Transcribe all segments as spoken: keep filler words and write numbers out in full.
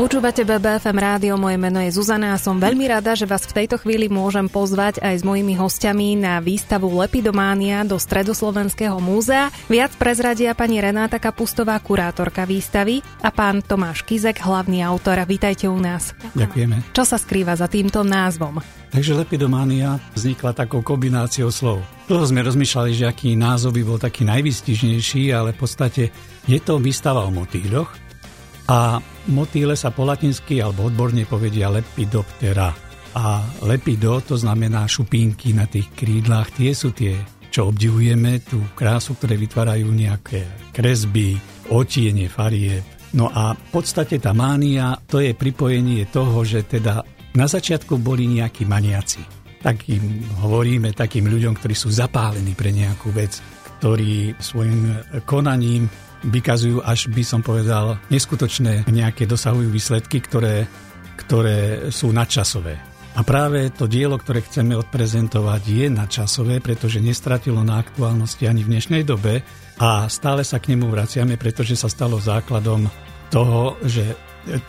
Počúvate bé bé ef em rádio, moje meno je Zuzana a som veľmi rada, že vás v tejto chvíli môžem pozvať aj s mojimi hostiami na výstavu Lepidománia do Stredoslovenského múzea. Viac prezradia pani Renáta Kapustová, kurátorka výstavy, a pán Tomáš Kizek, hlavný autor. Vítajte u nás. Ďakujeme. Čo sa skrýva za týmto názvom? Takže Lepidománia vznikla takou kombináciou slov. Dlho sme rozmýšľali, že aký názov by bol taký najvýstižnejší, ale v podstate je to výstava o motýľoch. A motýle sa po latinsky alebo odborne povedia lepidoptera. A lepido, to znamená šupinky na tých krídlach. Tie sú tie, čo obdivujeme, tú krásu, ktoré vytvárajú nejaké kresby, otiene, farieb. No a v podstate tá mánia, to je pripojenie toho, že teda na začiatku boli nejakí maniaci. Takým hovoríme takým ľuďom, ktorí sú zapálení pre nejakú vec, ktorí svojim konaním vykazujú, až by som povedal, neskutočné nejaké dosahujú výsledky, ktoré, ktoré sú nadčasové. A práve to dielo, ktoré chceme odprezentovať, je nadčasové, pretože nestratilo na aktuálnosti ani v dnešnej dobe a stále sa k nemu vraciame, pretože sa stalo základom toho, že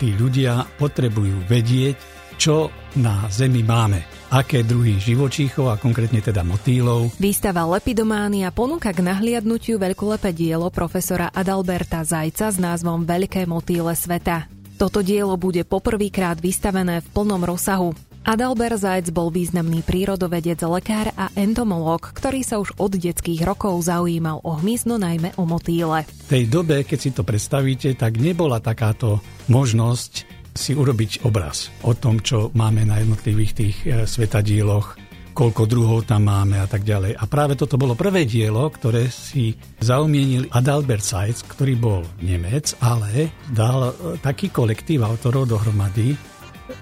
tí ľudia potrebujú vedieť, čo na Zemi máme. Aké druhy živočíchov a konkrétne teda motýlov. Výstava Lepidománia ponúka k nahliadnutiu veľkolepé dielo profesora Adalberta Seitza s názvom Veľké motýle sveta. Toto dielo bude poprvýkrát vystavené v plnom rozsahu. Adalbert Seitz bol významný prírodovedec, lekár a entomológ, ktorý sa už od detských rokov zaujímal o hmyzno, najmä o motýle. V tej dobe, keď si to predstavíte, tak nebola takáto možnosť si urobiť obraz o tom, čo máme na jednotlivých tých svetadieloch, koľko druhov tam máme a tak ďalej. A práve toto bolo prvé dielo, ktoré si zaumienil Adalbert Seitz, ktorý bol Nemec, ale dal taký kolektív autorov dohromady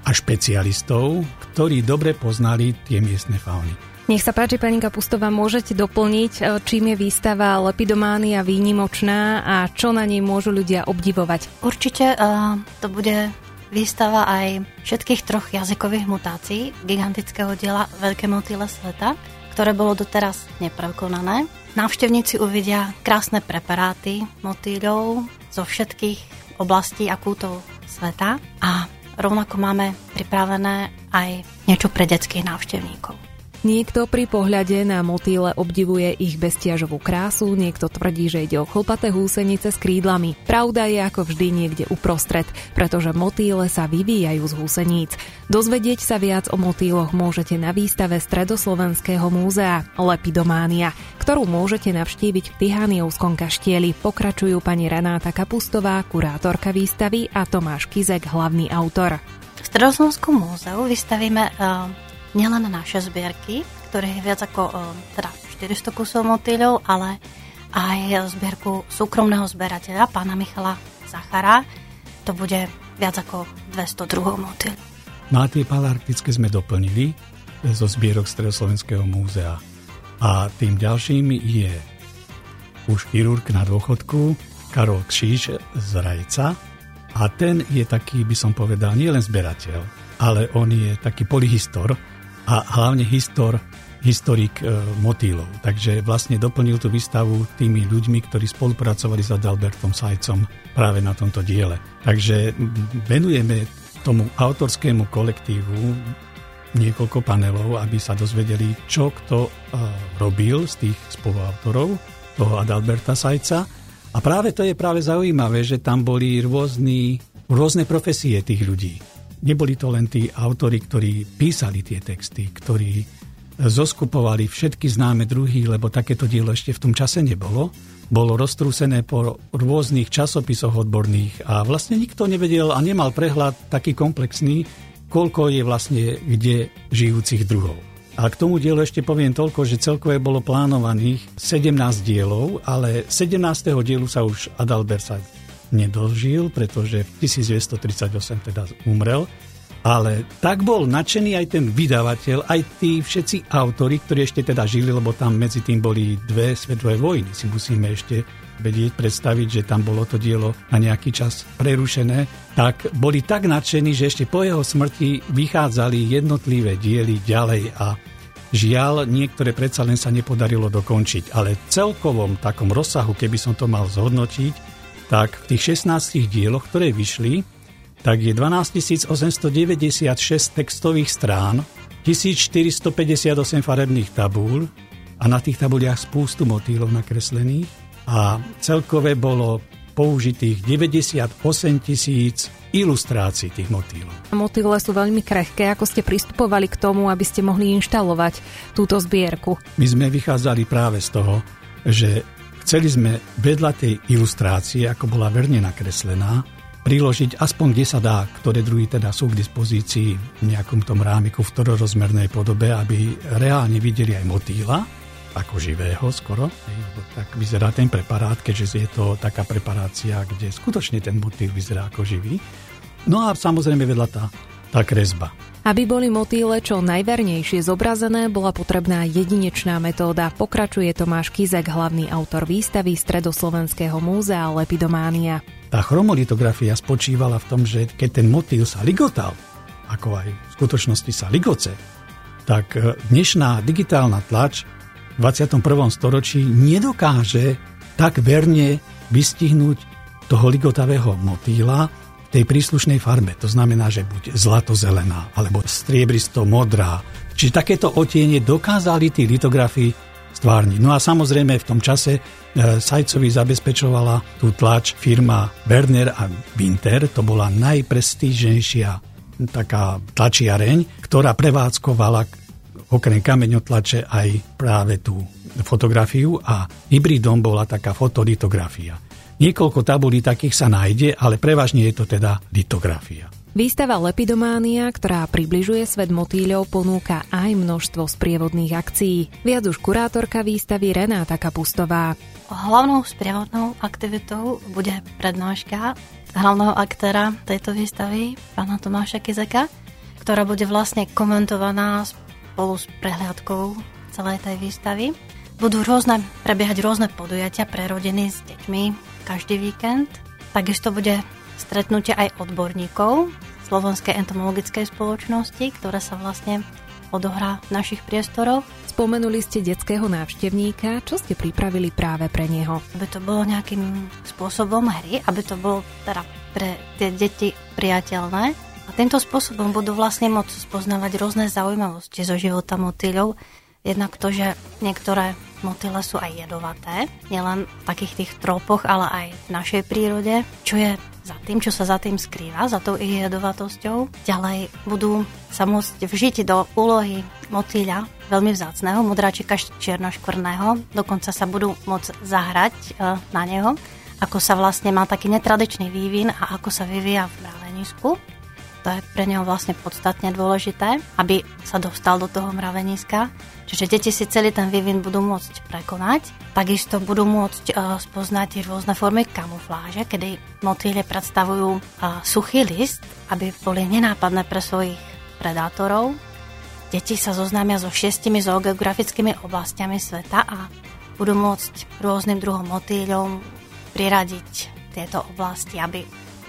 a špecialistov, ktorí dobre poznali tie miestne fauny. Nech sa páči, pani Kapustová, môžete doplniť, čím je výstava Lepidománia výnimočná a čo na nej môžu ľudia obdivovať? Určite uh, to bude výstava aj všetkých troch jazykových mutácií gigantického diela Veľké motýle sveta, ktoré bolo doteraz neprekonané. Návštevníci uvidia krásne preparáty motýľov zo všetkých oblastí a kútov sveta a rovnako máme pripravené aj niečo pre detských návštevníkov. Niekto pri pohľade na motýle obdivuje ich bezťažovú krásu, niekto tvrdí, že ide o chlpaté húsenice s krídlami. Pravda je ako vždy niekde uprostred, pretože motýle sa vyvíjajú z húseníc. Dozvedieť sa viac o motýloch môžete na výstave Stredoslovenského múzea Lepidománia, ktorú môžete navštíviť v Tihaniovskom kaštieli. Pokračujú pani Renáta Kapustová, kurátorka výstavy, a Tomáš Kizek, hlavný autor. V Stredoslovenskom múzeu vystavíme Uh... nielen naše zbierky, ktorých je viac ako teda štyristo kusov motýľov, ale aj zbierku súkromného zberateľa, pána Michala Zachara. To bude viac ako dvesto druhov motýľov. No a tie palarktické sme doplnili zo zbierok Stredoslovenského múzea. A tým ďalším je už chirurg na dôchodku Karol Kříž z Rajca. A ten je taký, by som povedal, nielen zberateľ, ale on je taký polyhistor, a hlavne histor, historik e, motýlov. Takže vlastne doplnil tú výstavu tými ľuďmi, ktorí spolupracovali s Adalbertom Seitzom práve na tomto diele. Takže venujeme tomu autorskému kolektívu niekoľko panelov, aby sa dozvedeli, čo kto e, robil z tých spoluautorov, toho Adalberta Seitza. A práve to je práve zaujímavé, že tam boli rôzny, rôzne profesie tých ľudí. Neboli to len tí autori, ktorí písali tie texty, ktorí zoskupovali všetky známe druhy, lebo takéto dielo ešte v tom čase nebolo. Bolo roztrúsené po rôznych časopisoch odborných a vlastne nikto nevedel a nemal prehľad taký komplexný, koľko je vlastne kde žijúcich druhov. A k tomu dielu ešte poviem toľko, že celkové bolo plánovaných sedemnásť dielov, ale sedemnásteho dielu sa už Adalbert Seitz nedožil, pretože v devätnásť tridsaťosem teda umrel, ale tak bol nadšený aj ten vydavateľ, aj tí všetci autori, ktorí ešte teda žili, lebo tam medzi tým boli dve svetové vojny. Si musíme ešte vedieť, predstaviť, že tam bolo to dielo na nejaký čas prerušené, tak boli tak nadšení, že ešte po jeho smrti vychádzali jednotlivé diely ďalej a Žiaľ, niektoré predsa len sa nepodarilo dokončiť, ale v celkovom takom rozsahu, keby som to mal zhodnotiť, tak v tých šestnástich dieloch, ktoré vyšli, tak je dvanásťtisícosemstodeväťdesiatšesť textových strán, tisícštyristopäťdesiatosem farebných tabúľ a na tých tabuľiach spústu motýlov nakreslených a celkové bolo použitých deväťdesiatosem tisíc ilustrácií tých motýlov. Motýle sú veľmi krehké. Ako ste pristupovali k tomu, aby ste mohli inštalovať túto zbierku? My sme vychádzali práve z toho, že chceli sme vedľa tej ilustrácie, ako bola verne nakreslená, priložiť aspoň kde sa dá, ktoré druhy teda sú k dispozícii v nejakom tom rámiku v trojrozmernej podobe, aby reálne videli aj motýla, ako živého skoro. Tak vyzerá ten preparát, keďže je to taká preparácia, kde skutočne ten motýl vyzerá ako živý. No a samozrejme vedľa tá, tá kresba. Aby boli motýle čo najvernejšie zobrazené, bola potrebná jedinečná metóda. Pokračuje Tomáš Kizek, hlavný autor výstavy Stredoslovenského múzea Lepidománia. Tá chromolitografia spočívala v tom, že keď ten motýl sa ligotal, ako aj v skutočnosti sa ligoce, tak dnešná digitálna tlač v dvadsiatom prvom storočí nedokáže tak verne vystihnúť toho ligotavého motýla v tej príslušnej farbe. To znamená, že buď zlatozelená, alebo striebristo-modrá. Čiže takéto otiene dokázali tí litografii stvárniť. No a samozrejme v tom čase Seitzovi zabezpečovala tú tlač firma Werner a Winter. To bola najprestížnejšia taká tlačiareň, ktorá prevádzkovala okrem kameňotlače aj práve tú fotografiu a hybridom bola taká fotolitografia. Niekoľko tabulí takých sa nájde, ale prevažne je to teda litografia. Výstava Lepidománia, ktorá približuje svet motýľov, ponúka aj množstvo sprievodných akcií. Viac už kurátorka výstavy Renáta Kapustová. Hlavnou sprievodnou aktivitou bude prednáška hlavného aktéra tejto výstavy, pána Tomáša Kizeka, ktorá bude vlastne komentovaná spolu s prehliadkou celej tej výstavy. Budú rôzne, prebiehať rôzne podujatia pre rodiny s deťmi každý víkend. Takisto bude stretnutie aj odborníkov Slovenskej entomologickej spoločnosti, ktoré sa vlastne odohrá v našich priestoroch. Spomenuli ste detského návštevníka. Čo ste pripravili práve pre neho? Aby to bolo nejakým spôsobom hry, aby to bolo teda pre tie deti priateľné. A týmto spôsobom budú vlastne môcť spoznávať rôzne zaujímavosti zo života motýľov. Jednak to, že niektoré motýle sú aj jedovaté, nielen v takých tých tropoch, ale aj v našej prírode, čo je za tým, čo sa za tým skrýva, za tou ich jedovatosťou. Ďalej budú sa môcť vžiť do úlohy motýľa, veľmi vzácného, modráčika čiernoškvrného. Dokonca sa budú môcť zahrať e, na neho, ako sa vlastne má taký netradičný vývin a ako sa vyvíja v mravenisku. To je pre neho vlastne podstatne dôležité, aby sa dostal do toho mraveniska. Čiže deti si celý ten vývin budú môcť prekonať. Takisto budú môcť uh, spoznať rôzne formy kamufláže, kedy motýle predstavujú uh, suchý list, aby boli nenápadné pre svojich predátorov. Deti sa zoznámia so šiestimi zoogeografickými oblastiami sveta a budú môcť rôznym druhom motýľom priradiť tieto oblasti, aby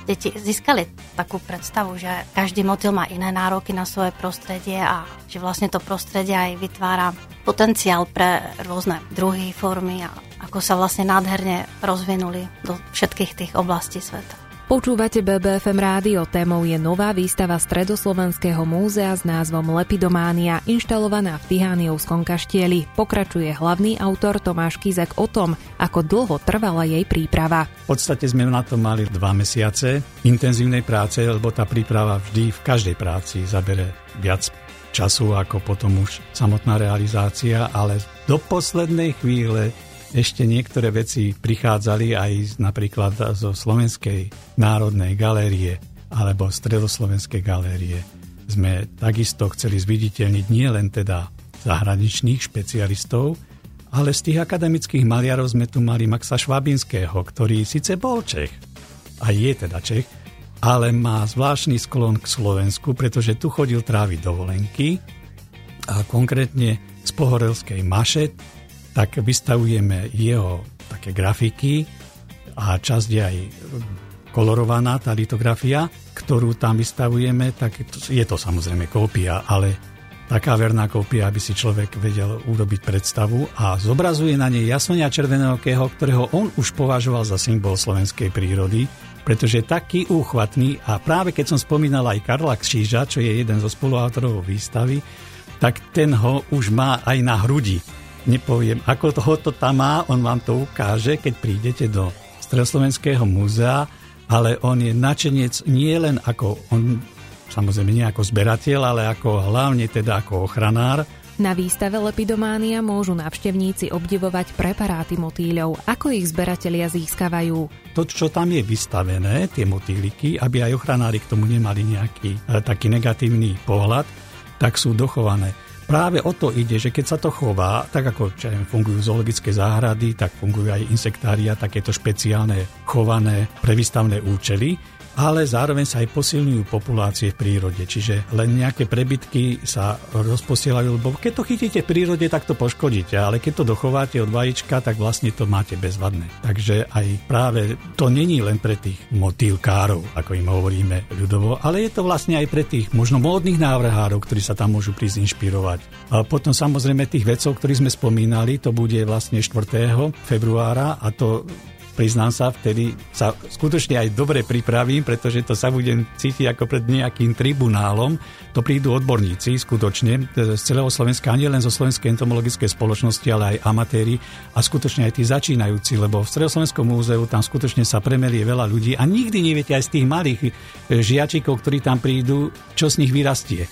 deti získali takú predstavu, že každý motýl má iné nároky na svoje prostredie a že vlastne to prostredie aj vytvára potenciál pre rôzne druhy, formy a ako sa vlastne nádherne rozvinuli do všetkých tých oblastí sveta. Počúvate bé bé ef em rádio, témou je nová výstava Stredoslovenského múzea s názvom Lepidománia, inštalovaná v Tihaniovskom kaštieli. Pokračuje hlavný autor Tomáš Kizek o tom, ako dlho trvala jej príprava. V podstate sme na to mali dva mesiace intenzívnej práce, lebo tá príprava vždy v každej práci zabere viac času ako potom už samotná realizácia, ale do poslednej chvíle ešte niektoré veci prichádzali aj napríklad zo Slovenskej národnej galérie alebo Stredoslovenskej galérie. Sme takisto chceli zviditeľniť nielen teda zahraničných špecialistov, ale z tých akademických maliarov sme tu mali Maxa Švabinského, ktorý síce bol Čech, a je teda Čech, ale má zvláštny sklon k Slovensku, pretože tu chodil tráviť dovolenky a konkrétne z Pohorelskej Maše, tak vystavujeme jeho také grafiky a časť je aj kolorovaná, tá litografia, ktorú tam vystavujeme, tak je to samozrejme kópia, ale taká verná kópia, aby si človek vedel urobiť predstavu, a zobrazuje na nej Jasonia Červeného, ktorého on už považoval za symbol slovenskej prírody, pretože je taký úchvatný. A práve keď som spomínal aj Karla Kříža, čo je jeden zo spoluautorov výstavy, tak ten ho už má aj na hrudi. Nepoviem, ako toho to tam má, on vám to ukáže, keď prídete do Stredoslovenského múzea, ale on je nadšenec nie len ako on, samozrejme nie ako zberateľ, ale ako hlavne teda ako ochranár. Na výstave Lepidománia môžu návštevníci obdivovať preparáty motýľov, ako ich zberatelia získavajú. To, čo tam je vystavené, tie motýliky, aby aj ochranári k tomu nemali nejaký e, taký negatívny pohľad, tak sú dochované. Práve o to ide, že keď sa to chová, tak ako čo fungujú zoologické záhrady, tak fungujú aj insektária, takéto špeciálne chované pre výstavné účely, ale zároveň sa aj posilňujú populácie v prírode. Čiže len nejaké prebytky sa rozposielajú, lebo keď to chytíte v prírode, tak to poškodíte, ale keď to dochováte od vajíčka, tak vlastne to máte bezvadné. Takže aj práve to není len pre tých motýlkárov, ako im hovoríme ľudovo, ale je to vlastne aj pre tých možno módnych návrhárov, ktorí sa tam môžu prísť inšpirovať. A potom samozrejme tých vecov, ktorých sme spomínali, to bude vlastne štvrtého februára, a to priznám sa, vtedy sa skutočne aj dobre pripravím, pretože to sa budem cítiť ako pred nejakým tribunálom. To prídu odborníci skutočne z celého Slovenska, nie len zo Slovenskej entomologickej spoločnosti, ale aj amatéri a skutočne aj tí začínajúci, lebo v Stredoslovenskom múzeu tam skutočne sa premelie veľa ľudí a nikdy neviete aj z tých malých žiačikov, ktorí tam prídu, čo z nich vyrastie.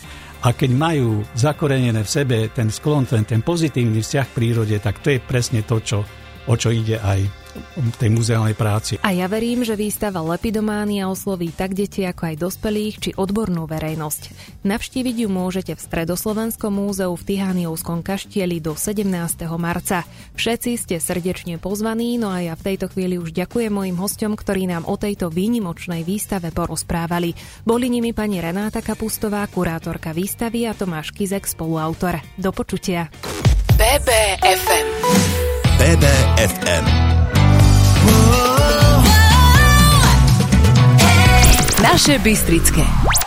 A keď majú zakorenené v sebe ten sklon, ten, ten pozitívny vzťah k prírode, tak to je presne to, čo, o čo ide aj v tej muzeálnej práci. A ja verím, že výstava Lepidománia osloví tak deti ako aj dospelých či odbornú verejnosť. Navštíviť ju môžete v Stredoslovenskom múzeu v Tihaniovskom kaštieli do sedemnásteho marca. Všetci ste srdečne pozvaní, no a ja v tejto chvíli už ďakujem mojim hosťom, ktorí nám o tejto výnimočnej výstave porozprávali. Boli nimi pani Renáta Kapustová, kurátorka výstavy, a Tomáš Kizek, spoluautor. Do počutia. bé bé ef em bé bé ef em Naše Bystrické.